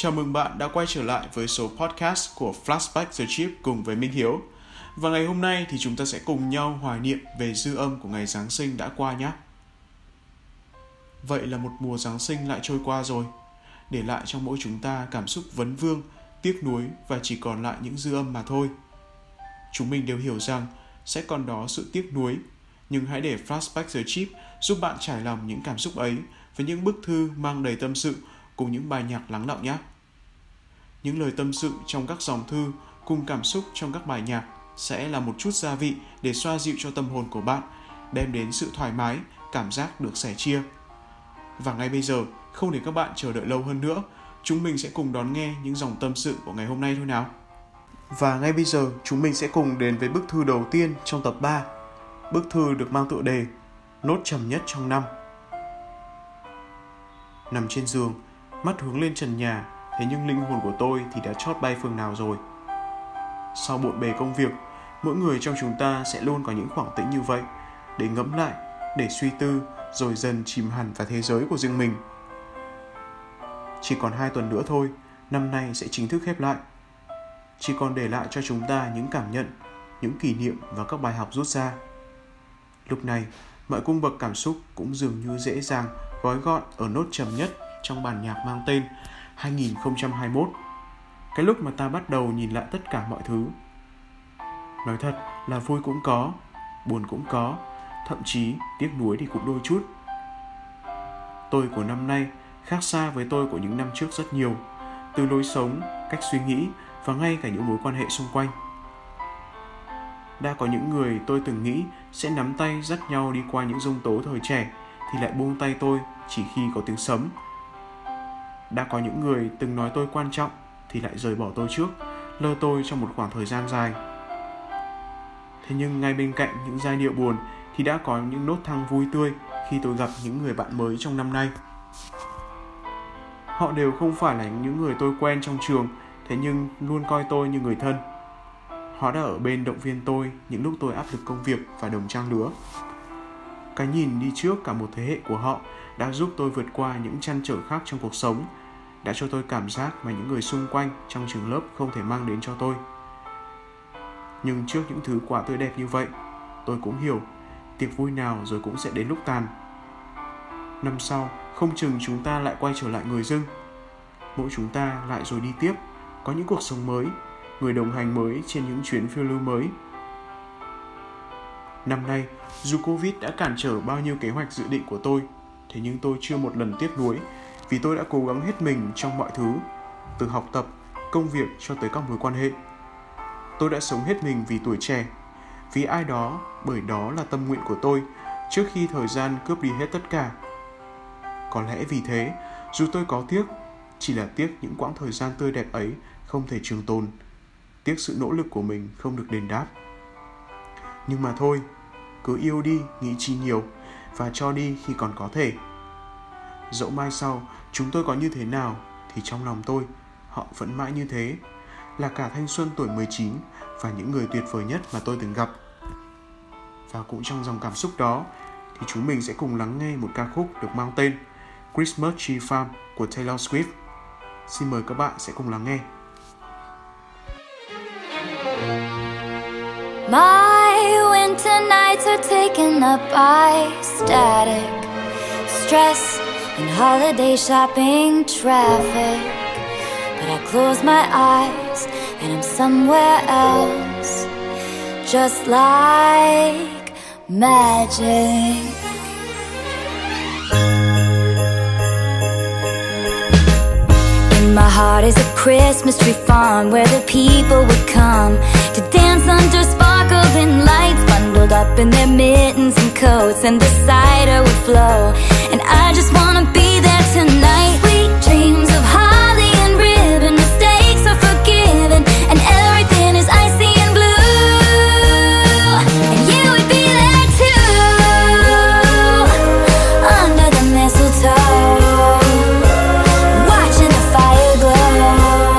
Chào mừng bạn đã quay trở lại với số podcast của Flashback the Chip cùng với Minh Hiếu. Và ngày hôm nay thì chúng ta sẽ cùng nhau hoài niệm về dư âm của ngày Giáng sinh đã qua nhé. Vậy là một mùa Giáng sinh lại trôi qua rồi, để lại trong mỗi chúng ta cảm xúc vấn vương, tiếc nuối và chỉ còn lại những dư âm mà thôi. Chúng mình đều hiểu rằng sẽ còn đó sự tiếc nuối, nhưng hãy để Flashback the Chip giúp bạn trải lòng những cảm xúc ấy với những bức thư mang đầy tâm sự cùng những bài nhạc lắng đọng nhé. Những lời tâm sự trong các dòng thư cùng cảm xúc trong các bài nhạc sẽ là một chút gia vị để xoa dịu cho tâm hồn của bạn, đem đến sự thoải mái, cảm giác được sẻ chia. Và ngay bây giờ, không để các bạn chờ đợi lâu hơn nữa, chúng mình sẽ cùng đón nghe những dòng tâm sự của ngày hôm nay thôi nào. Và ngay bây giờ, chúng mình sẽ cùng đến với bức thư đầu tiên trong tập 3. Bức thư được mang tựa đề Nốt trầm nhất trong năm. Nằm trên giường, mắt hướng lên trần nhà, thế nhưng linh hồn của tôi thì đã chót bay phương nào rồi. Sau bộn bề công việc, mỗi người trong chúng ta sẽ luôn có những khoảng tĩnh như vậy, để ngẫm lại, để suy tư, rồi dần chìm hẳn vào thế giới của riêng mình. Chỉ còn 2 tuần nữa thôi, năm nay sẽ chính thức khép lại. Chỉ còn để lại cho chúng ta những cảm nhận, những kỷ niệm và các bài học rút ra. Lúc này, mọi cung bậc cảm xúc cũng dường như dễ dàng gói gọn ở nốt trầm nhất trong bản nhạc mang tên 2021, cái lúc mà ta bắt đầu nhìn lại tất cả mọi thứ. Nói thật là vui cũng có, buồn cũng có, thậm chí tiếc nuối thì cũng đôi chút. Tôi của năm nay khác xa với tôi của những năm trước rất nhiều, từ lối sống, cách suy nghĩ và ngay cả những mối quan hệ xung quanh. Đã có những người tôi từng nghĩ sẽ nắm tay dắt nhau đi qua những giông tố thời trẻ thì lại buông tay tôi chỉ khi có tiếng sấm. Đã có những người từng nói tôi quan trọng thì lại rời bỏ tôi trước, lơ tôi trong một khoảng thời gian dài. Thế nhưng ngay bên cạnh những giai điệu buồn thì đã có những nốt thăng vui tươi khi tôi gặp những người bạn mới trong năm nay. Họ đều không phải là những người tôi quen trong trường, thế nhưng luôn coi tôi như người thân. Họ đã ở bên động viên tôi những lúc tôi áp lực công việc và đồng trang lứa. Cái nhìn đi trước cả một thế hệ của họ đã giúp tôi vượt qua những trăn trở khác trong cuộc sống, đã cho tôi cảm giác mà những người xung quanh trong trường lớp không thể mang đến cho tôi. Nhưng trước những thứ quá tươi đẹp như vậy, tôi cũng hiểu, tiệc vui nào rồi cũng sẽ đến lúc tàn. Năm sau, không chừng chúng ta lại quay trở lại người dưng. Mỗi chúng ta lại rồi đi tiếp, có những cuộc sống mới, người đồng hành mới trên những chuyến phiêu lưu mới. Năm nay, dù Covid đã cản trở bao nhiêu kế hoạch dự định của tôi, thế nhưng tôi chưa một lần tiếc nuối vì tôi đã cố gắng hết mình trong mọi thứ, từ học tập, công việc cho tới các mối quan hệ. Tôi đã sống hết mình vì tuổi trẻ, vì ai đó, bởi đó là tâm nguyện của tôi trước khi thời gian cướp đi hết tất cả. Có lẽ vì thế, dù tôi có tiếc, chỉ là tiếc những quãng thời gian tươi đẹp ấy không thể trường tồn, tiếc sự nỗ lực của mình không được đền đáp. Nhưng mà thôi, cứ yêu đi, nghĩ chi nhiều và cho đi khi còn có thể. Dẫu mai sau chúng tôi có như thế nào thì trong lòng tôi, họ vẫn mãi như thế, là cả thanh xuân tuổi 19 và những người tuyệt vời nhất mà tôi từng gặp. Và cũng trong dòng cảm xúc đó thì chúng mình sẽ cùng lắng nghe một ca khúc được mang tên Christmas Tree Farm của Taylor Swift. Xin mời các bạn sẽ cùng lắng nghe. Winter nights are taken up by static, stress, and holiday shopping traffic. But I close my eyes and I'm somewhere else, just like magic. In my heart is a Christmas tree farm where the people would come to dance under sparkling lights, bundled up in their mittens and coats, and the cider would flow, and I just wanna be there tonight. Sweet dreams of holly and ribbon, mistakes are forgiven, and everything is icy and blue, and you would be there too, under the mistletoe, watching the fire glow,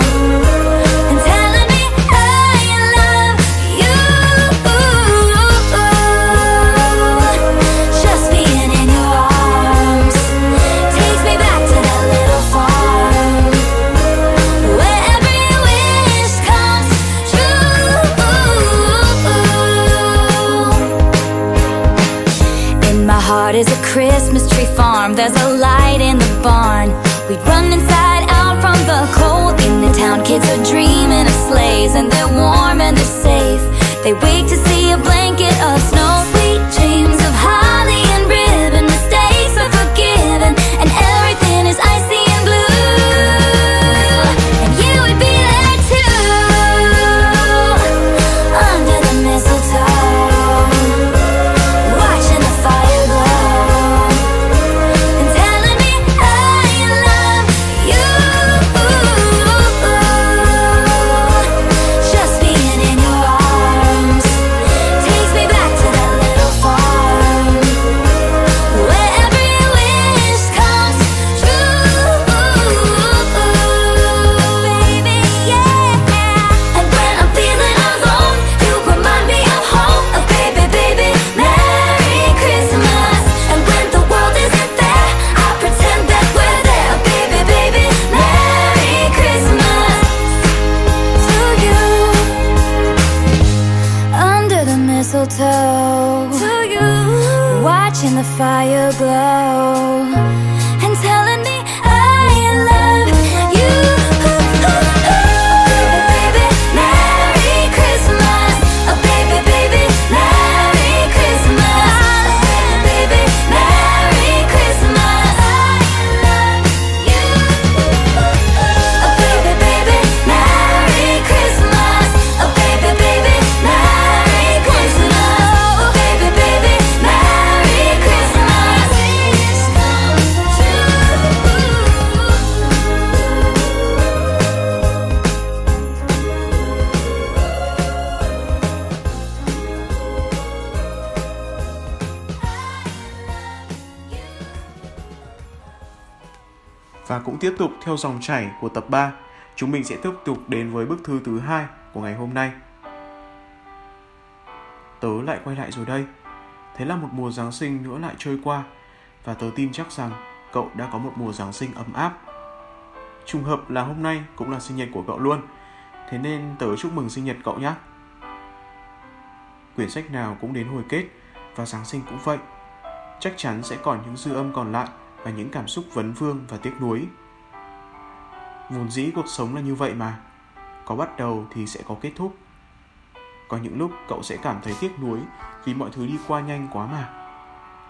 and telling me I love you. Just being in your arms, Christmas tree farm. There's a light in the barn. We'd run inside out from the cold. In the town, kids are dreaming of sleighs, and they're warm and they're safe. They wait to see a blanket of snow. Sweet dreams of holly and ribbon. Mistakes are forgiven, and everything is icy and blue. And you would be there too, under the mistletoe, watching the fire glow, and telling me I love you. Just being in your arms takes me back to that little farm, where every wish comes true. Baby, yeah. And when I'm feeling alone, you remind me of home. Oh, baby, baby, Merry Christmas. And when the world isn't there, I pretend that we're there. Oh, baby, baby, Merry Christmas to you. Under the mistletoe, to you, watching the fire glow, and telling me I love you. Baby, baby, Merry Christmas. Oh, baby, baby, Merry Christmas. Oh, baby, baby, Merry Christmas. Oh, baby, baby, Merry Christmas. Oh, baby, baby, Merry Christmas. Oh, baby, baby, Merry Christmas. Wish comes true. Và cũng tiếp tục theo dòng chảy của tập 3, chúng mình sẽ tiếp tục đến với bức thư thứ 2 của ngày hôm nay. Tớ lại quay lại rồi đây. Thế là một mùa Giáng sinh nữa lại trôi qua, và tớ tin chắc rằng cậu đã có một mùa Giáng sinh ấm áp. Trùng hợp là hôm nay cũng là sinh nhật của cậu luôn, thế nên tớ chúc mừng sinh nhật cậu nhé. Quyển sách nào cũng đến hồi kết, và Giáng sinh cũng vậy. Chắc chắn sẽ còn những dư âm còn lại và những cảm xúc vấn vương và tiếc nuối. Vốn dĩ cuộc sống là như vậy mà, có bắt đầu thì sẽ có kết thúc. Có những lúc cậu sẽ cảm thấy tiếc nuối vì mọi thứ đi qua nhanh quá mà.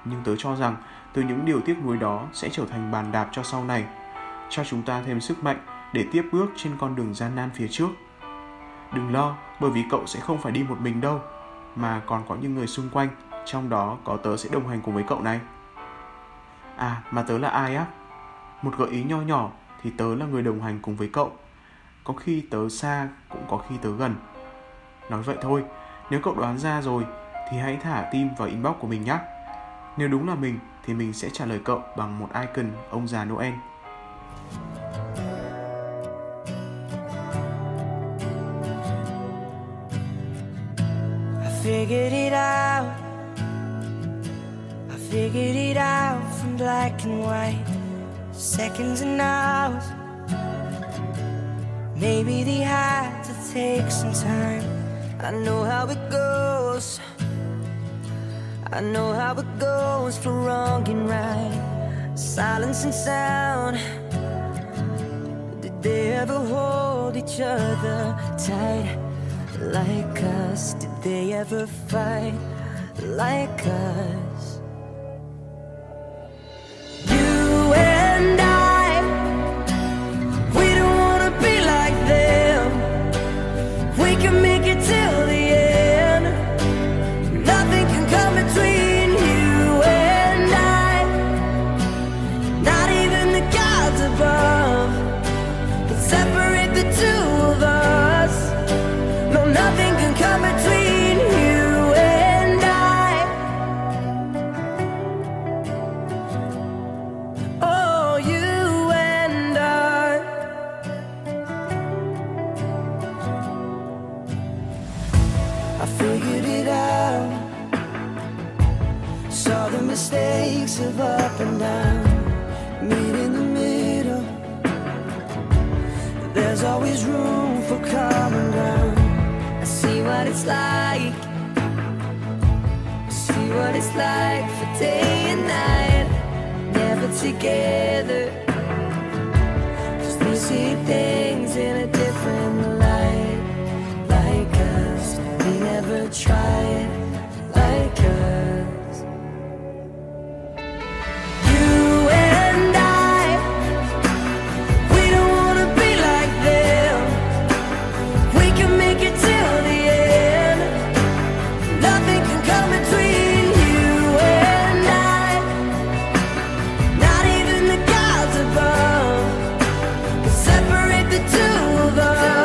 Nhưng tớ cho rằng từ những điều tiếc nuối đó sẽ trở thành bàn đạp cho sau này, cho chúng ta thêm sức mạnh để tiếp bước trên con đường gian nan phía trước. Đừng lo, bởi vì cậu sẽ không phải đi một mình đâu, mà còn có những người xung quanh, trong đó có tớ sẽ đồng hành cùng với cậu này. À, mà tớ là ai á? Một gợi ý nho nhỏ thì tớ là người đồng hành cùng với cậu. Có khi tớ xa, cũng có khi tớ gần. Nói vậy thôi, nếu cậu đoán ra rồi thì hãy thả tim vào inbox của mình nhé. Nếu đúng là mình thì mình sẽ trả lời cậu bằng một icon ông già Noel. I figured it out. I figured it out from black and white, seconds and hours. Maybe they had to take some time. I know how it goes. I know how it goes for wrong and right, silence and sound. Did they ever hold each other tight like us? Did they ever fight like us? You and I, we don't wanna be like them. We can make it till the end. Nothing can come between you and I, not even the gods above can separate the two of us. No, nothing can come between you and I. Oh, you and I. I figured it out. Saw the mistakes of up and down, meet in the middle. There's always room for common ground. I see what it's like. I see what it's like for day and night. together, 'cause they see things in a different light. Like us, they never tried. Like us, you and I, we don't wanna be like them. We can make it till the end. Nothing can come between you and I, not even the gods above can separate the two of us.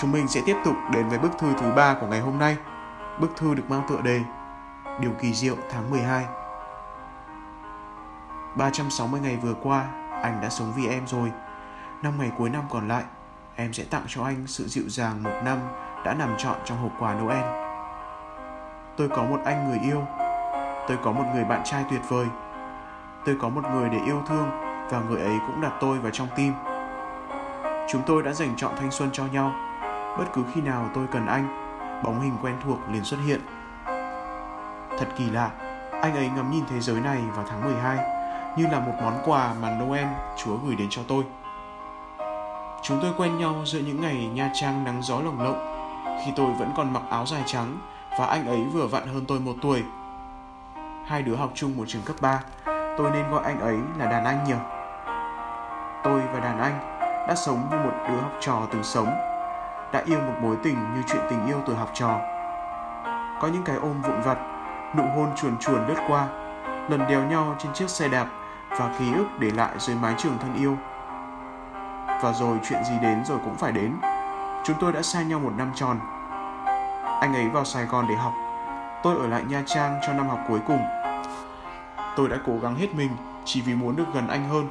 Chúng mình sẽ tiếp tục đến với bức thư thứ 3 của ngày hôm nay. Bức thư được mang tựa đề Điều kỳ diệu tháng 12. 360 ngày vừa qua, anh đã sống vì em rồi. 5 ngày cuối năm còn lại, em sẽ tặng cho anh sự dịu dàng một năm đã nằm trọn trong hộp quà Noel. Tôi có một anh người yêu. Tôi có một người bạn trai tuyệt vời. Tôi có một người để yêu thương và người ấy cũng đặt tôi vào trong tim. Chúng tôi đã dành trọn thanh xuân cho nhau. Bất cứ khi nào tôi cần anh, bóng hình quen thuộc liền xuất hiện. Thật kỳ lạ, anh ấy ngắm nhìn thế giới này vào tháng 12, như là một món quà mà Noel Chúa gửi đến cho tôi. Chúng tôi quen nhau giữa những ngày Nha Trang nắng gió lồng lộng, khi tôi vẫn còn mặc áo dài trắng và anh ấy vừa vặn hơn tôi 1 tuổi. Hai đứa học chung một trường cấp 3, tôi nên gọi anh ấy là đàn anh nhỉ? Tôi và đàn anh đã sống như một đứa học trò từng sống, đã yêu một mối tình như chuyện tình yêu tuổi học trò. Có những cái ôm vụn vặt, nụ hôn chuồn chuồn lướt qua, lần đèo nhau trên chiếc xe đạp và ký ức để lại dưới mái trường thân yêu. Và rồi chuyện gì đến rồi cũng phải đến. Chúng tôi đã xa nhau 1 năm tròn. Anh ấy vào Sài Gòn để học, tôi ở lại Nha Trang cho năm học cuối cùng. Tôi đã cố gắng hết mình chỉ vì muốn được gần anh hơn,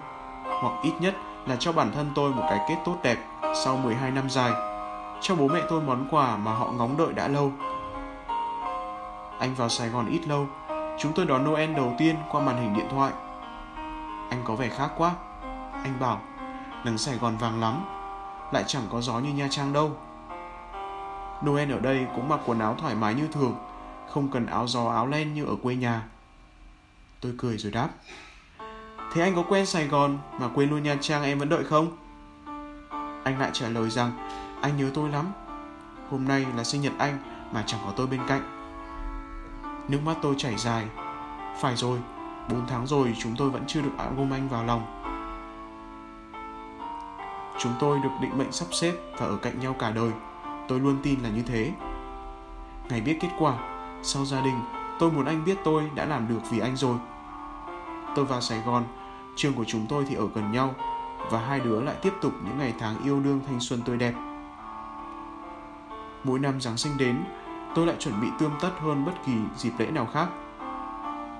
hoặc ít nhất là cho bản thân tôi một cái kết tốt đẹp sau 12 năm dài, cho bố mẹ tôi món quà mà họ ngóng đợi đã lâu. Anh vào Sài Gòn ít lâu, chúng tôi đón Noel đầu tiên qua màn hình điện thoại. Anh có vẻ khác quá. Anh bảo, nắng Sài Gòn vàng lắm, lại chẳng có gió như Nha Trang đâu. Noel ở đây cũng mặc quần áo thoải mái như thường, không cần áo gió áo len như ở quê nhà. Tôi cười rồi đáp, thế anh có quen Sài Gòn mà quên luôn Nha Trang em vẫn đợi không? Anh lại trả lời rằng anh nhớ tôi lắm. Hôm nay là sinh nhật anh mà chẳng có tôi bên cạnh. Nước mắt tôi chảy dài. Phải rồi, 4 tháng rồi chúng tôi vẫn chưa được ôm anh vào lòng. Chúng tôi được định mệnh sắp xếp và ở cạnh nhau cả đời. Tôi luôn tin là như thế. Ngày biết kết quả, sau gia đình, tôi muốn anh biết tôi đã làm được vì anh rồi. Tôi vào Sài Gòn, trường của chúng tôi thì ở gần nhau, và hai đứa lại tiếp tục những ngày tháng yêu đương thanh xuân tươi đẹp. Mỗi năm Giáng sinh đến, tôi lại chuẩn bị tươm tất hơn bất kỳ dịp lễ nào khác.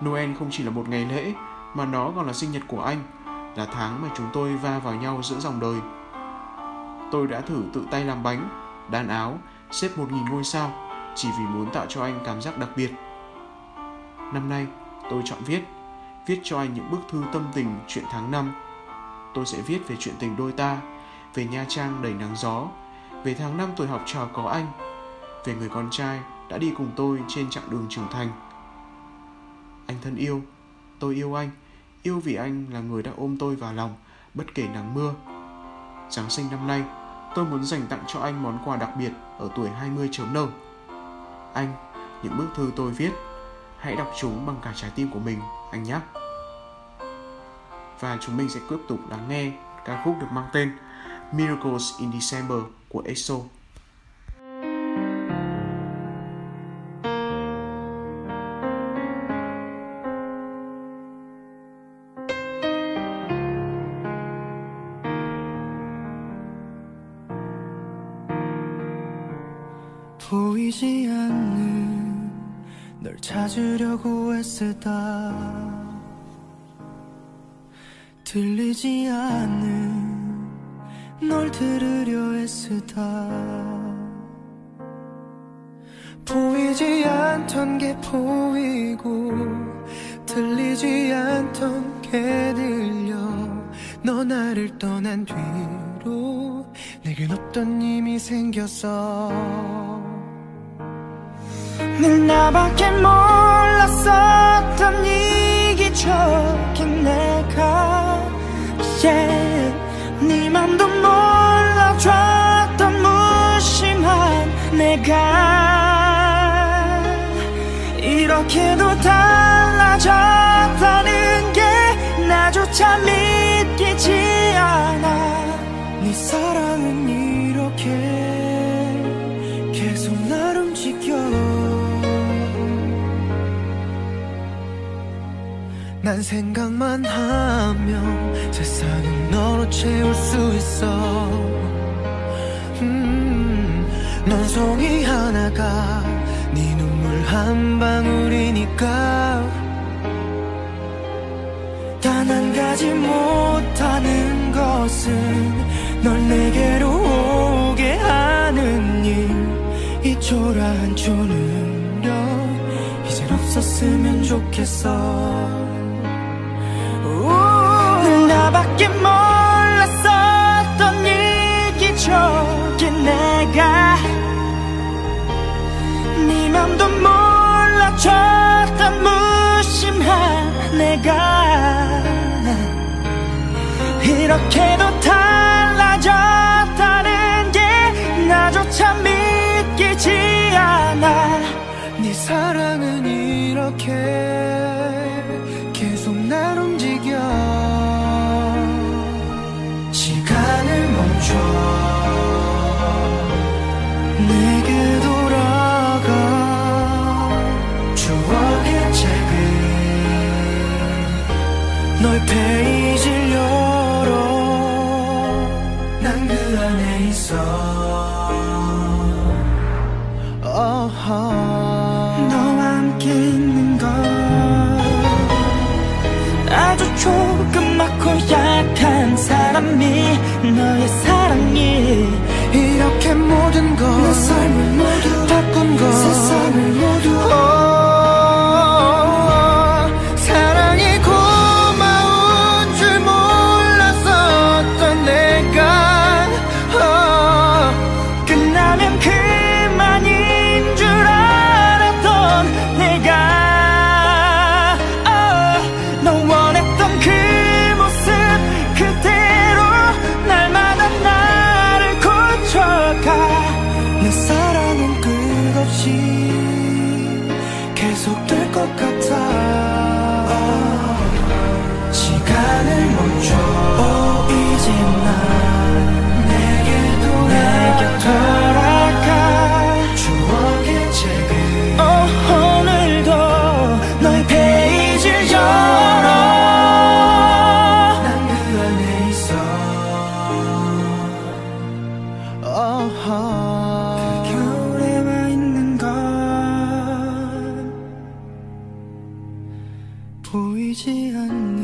Noel không chỉ là một ngày lễ, mà nó còn là sinh nhật của anh, là tháng mà chúng tôi va vào nhau giữa dòng đời. Tôi đã thử tự tay làm bánh, đan áo, xếp 1.000 ngôi sao, chỉ vì muốn tạo cho anh cảm giác đặc biệt. Năm nay, tôi chọn viết cho anh những bức thư tâm tình chuyện tháng 5. Tôi sẽ viết về chuyện tình đôi ta, về Nha Trang đầy nắng gió, về tháng 5 tuổi học trò có anh, về người con trai đã đi cùng tôi trên chặng đường trưởng thành. Anh thân yêu, tôi yêu vì anh là người đã ôm tôi vào lòng, bất kể nắng mưa. Giáng sinh năm nay, tôi muốn dành tặng cho anh món quà đặc biệt ở tuổi 20 chớm nở. Anh, những bức thư tôi viết, hãy đọc chúng bằng cả trái tim của mình, anh nhé. Và chúng mình sẽ tiếp tục lắng nghe ca khúc được mang tên Miracles in December của EXO. 보이지 않는 널 찾으려고 애쓰다 들리지 않는 널 들으려 애쓰다 보이지 않던 게 보이고 들리지 않던 게 들려 너 나를 떠난 뒤로 내겐 없던 힘이 생겼어 늘 나밖에 몰랐었던 이 기적인 내가 Yeah. 네 맘도 몰라줬던 무심한 내가 이렇게도 달라졌다는 게 나조차 믿기지 않아 네 사랑은 이렇게 계속 날 움직여 난 생각만 하면 세상은 너로 채울 수 있어 넌 송이 하나가 네 눈물 한 방울이니까 단 한 가지 못하는 것은 널 내게로 오게 하는 일 이 초라한 초능력 이젠 없었으면 좋겠어 나밖에 몰랐었던 이 기적인 내가 네 맘도 몰라줬던 무심한 내가 이렇게도 달라졌다는 게 나조차 믿기지 않아 네 사랑은 이렇게 계속 날 움직여 내게 돌아가 추억의 책을 널 페이지를 열어 난 그 안에 있어 너와 함께 있는 건 아주 조그맣고 약한 사람이 너의 사랑이 이렇게 모든 걸 내 삶을 모두 바꾼 걸 세상을 모두 사랑이 고마운 줄 몰랐었던 내가 끝나면 그만인 줄 알았던 내가 너 원했던 그 모습 그대로 날마다 나를 고쳐가 내 사랑은 끝없이 계속될 것 같아 시간을 멈춰 이제 난 내게 돌아가 추억의 책을 오늘도 너의 페이지를 열어 보이지 않는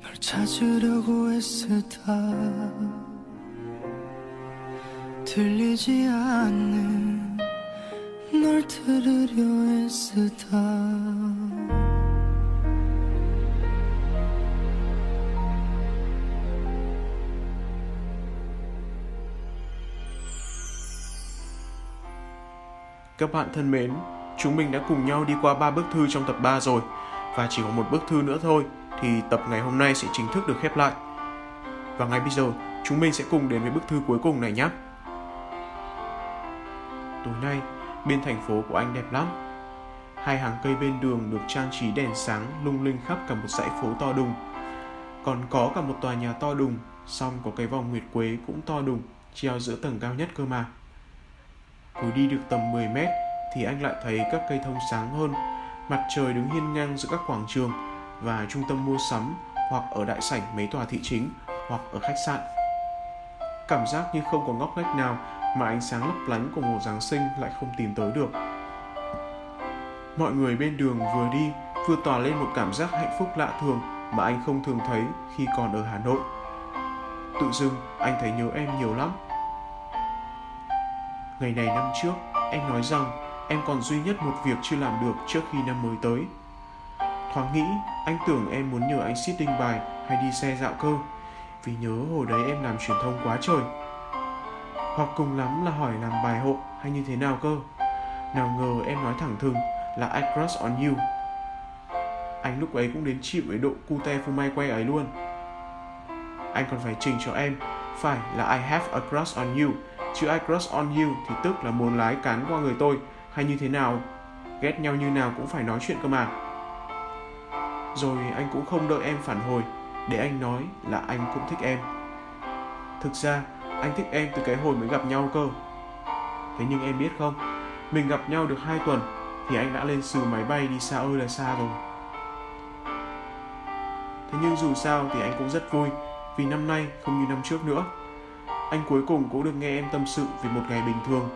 널 찾으려고 애쓰다 들리지 않는 널 들으려 애쓰다 Các bạn thân mến, chúng mình đã cùng nhau đi qua 3 bức thư trong tập 3 rồi và chỉ còn một bức thư nữa thôi thì tập ngày hôm nay sẽ chính thức được khép lại. Và ngay bây giờ, chúng mình sẽ cùng đến với bức thư cuối cùng này nhé. Tối nay, Bên thành phố của anh đẹp lắm. Hai hàng cây bên đường được trang trí đèn sáng lung linh khắp cả một dãy phố to đùng. Còn có cả một tòa nhà to đùng, xong có cái vòng nguyệt quế cũng to đùng, treo giữa tầng cao nhất cơ mà. Cứ đi được tầm 10 mét thì anh lại thấy các cây thông sáng hơn, mặt trời đứng hiên ngang giữa các quảng trường và trung tâm mua sắm hoặc ở đại sảnh mấy tòa thị chính hoặc ở khách sạn. Cảm giác như không có ngóc ngách nào mà ánh sáng lấp lánh của mùa Giáng sinh lại không tìm tới được. Mọi người bên đường vừa đi vừa tỏa lên một cảm giác hạnh phúc lạ thường mà anh không thường thấy khi còn ở Hà Nội. Tự dưng anh thấy nhớ em nhiều lắm. Ngày này năm trước, em nói rằng em còn duy nhất một việc chưa làm được trước khi năm mới tới. Thoáng nghĩ, anh tưởng em muốn nhờ anh sitting bài hay đi xe dạo cơ, vì nhớ hồi đấy em làm truyền thông quá trời. Hoặc cùng lắm là hỏi làm bài hộ hay như thế nào cơ. Nào ngờ em nói thẳng thừng là I crush on you. Anh lúc ấy cũng đến chịu cái độ cute phô mai quay ấy luôn. Anh còn phải trình cho em, phải là I have a crush on you, chứ I crush on you thì tức là muốn lái cán qua người tôi, hay như thế nào, ghét nhau như nào cũng phải nói chuyện cơ mà. Rồi anh cũng không đợi em phản hồi, để anh nói là anh cũng thích em. Thực ra, anh thích em từ cái hồi mới gặp nhau cơ. Thế nhưng em biết không, mình gặp nhau được 2 tuần, thì anh đã lên sừ máy bay đi xa ơi là xa rồi. Thế nhưng dù sao thì anh cũng rất vui, vì năm nay không như năm trước nữa. Anh cuối cùng cũng được nghe em tâm sự về một ngày bình thường.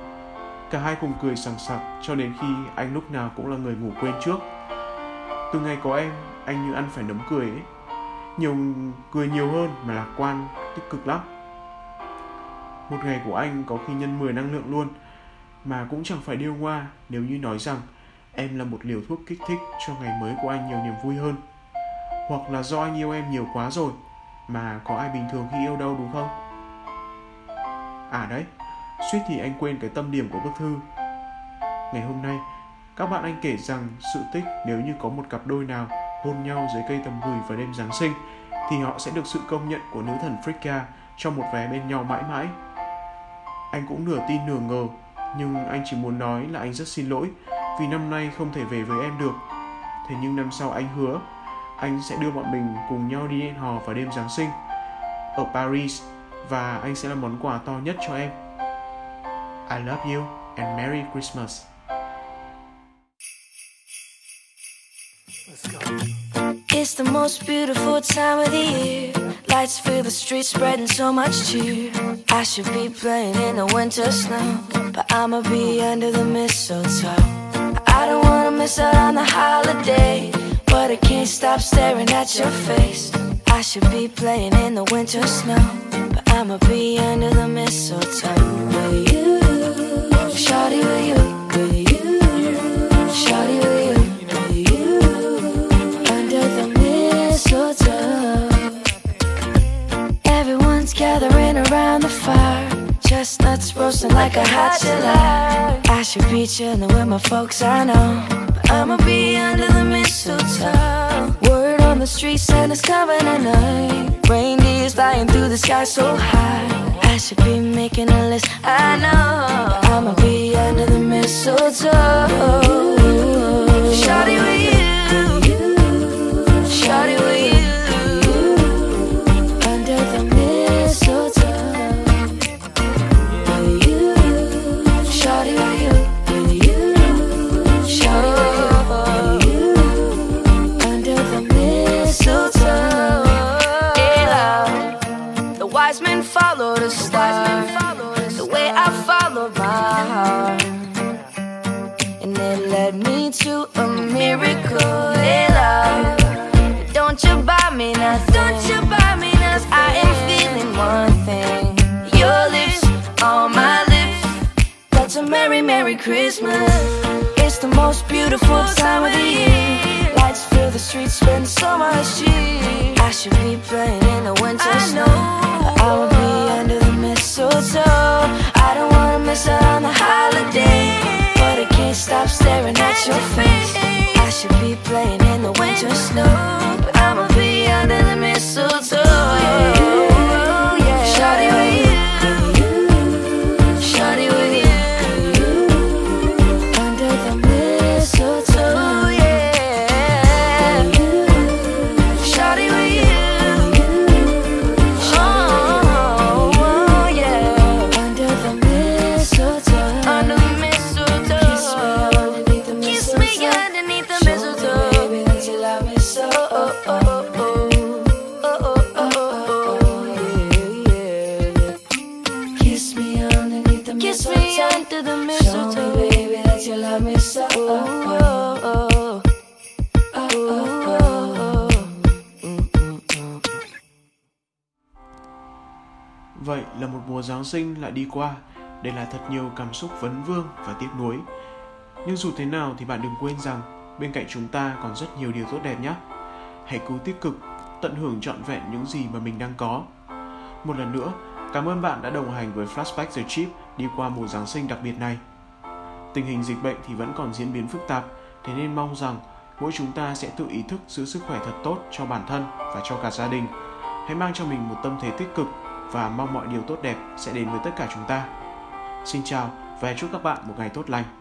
Cả hai cùng cười sảng sặc cho đến khi anh lúc nào cũng là người ngủ quên trước. Từ ngày có em, anh như ăn phải nấm cười ấy. Cười nhiều hơn mà lạc quan, tích cực lắm. Một ngày của anh có khi nhân 10 năng lượng luôn, mà cũng chẳng phải điêu ngoa nếu như nói rằng em là một liều thuốc kích thích cho ngày mới của anh nhiều niềm vui hơn. Hoặc là do anh yêu em nhiều quá rồi, mà có ai bình thường khi yêu đâu đúng không? À đấy, suýt thì anh quên cái tâm điểm của bức thư. Ngày hôm nay, các bạn anh kể rằng sự tích nếu như có một cặp đôi nào hôn nhau dưới cây tầm gửi vào đêm Giáng sinh thì họ sẽ được sự công nhận của nữ thần Frigga cho một vé bên nhau mãi mãi. Anh cũng nửa tin nửa ngờ, nhưng anh chỉ muốn nói là anh rất xin lỗi vì năm nay không thể về với em được. Thế nhưng năm sau anh hứa, anh sẽ đưa bọn mình cùng nhau đi hẹn hò vào đêm Giáng sinh ở Paris và anh sẽ là món quà to nhất cho em. I love you and Merry Christmas. It's the most beautiful time of the year. Lights fill the streets, spreading so much cheer. I should be playing in the winter snow, but I'ma be under the mistletoe. I don't wanna miss out on the holiday, but I can't stop staring at your face. I should be playing in the winter snow, but I'ma be under the mistletoe. With you, shawty with you, shawty with you, under the mistletoe. Everyone's gathering around the fire, chestnuts roasting like a hot July. I should be chilling with my folks, I know, but I'ma be under the mistletoe. Word on the street, Santa's coming tonight. Reindeers flying through the sky so high. I should be making a list, I know, but I'ma be under the mistletoe. Shawty with you, shawty with you, under the mistletoe. With you, shawty with you, with you, shawty with you, under the mistletoe. Wise men follow the star, the way I followed my heart, and it led me to a miracle. Hey, love, don't you buy me nothing, 'cause I am feeling one thing, your lips on my lips. That's a merry, merry Christmas. It's the most beautiful time of the year. Lights fill the streets, spend so much cheer. I should be playing in the winter snow. I will be under the mistletoe. I don't wanna miss out on the holiday, but I can't stop staring at your face. I should be playing in the winter snow, but I'ma be under the mistletoe. Yeah. Shawty with you, shawty with you, underneath the mistletoe. Show me, baby, that you love me so. Oh, oh, oh, oh. Kiss me under the mistletoe. Show me, baby, that you love me so. Oh, oh, oh, oh, oh, oh. Vậy là một mùa Giáng sinh lại đi qua. Đây là thật nhiều cảm xúc vấn vương và tiếc nuối. Nhưng dù thế nào thì bạn đừng quên rằng bên cạnh chúng ta còn rất nhiều điều tốt đẹp nhé. Hãy cứ tích cực, tận hưởng trọn vẹn những gì mà mình đang có. Một lần nữa, cảm ơn bạn đã đồng hành với Flashback the Chip đi qua mùa Giáng sinh đặc biệt này. Tình hình dịch bệnh thì vẫn còn diễn biến phức tạp, thế nên mong rằng mỗi chúng ta sẽ tự ý thức giữ sức khỏe thật tốt cho bản thân và cho cả gia đình. Hãy mang cho mình một tâm thế tích cực và mong mọi điều tốt đẹp sẽ đến với tất cả chúng ta. Xin chào và chúc các bạn một ngày tốt lành.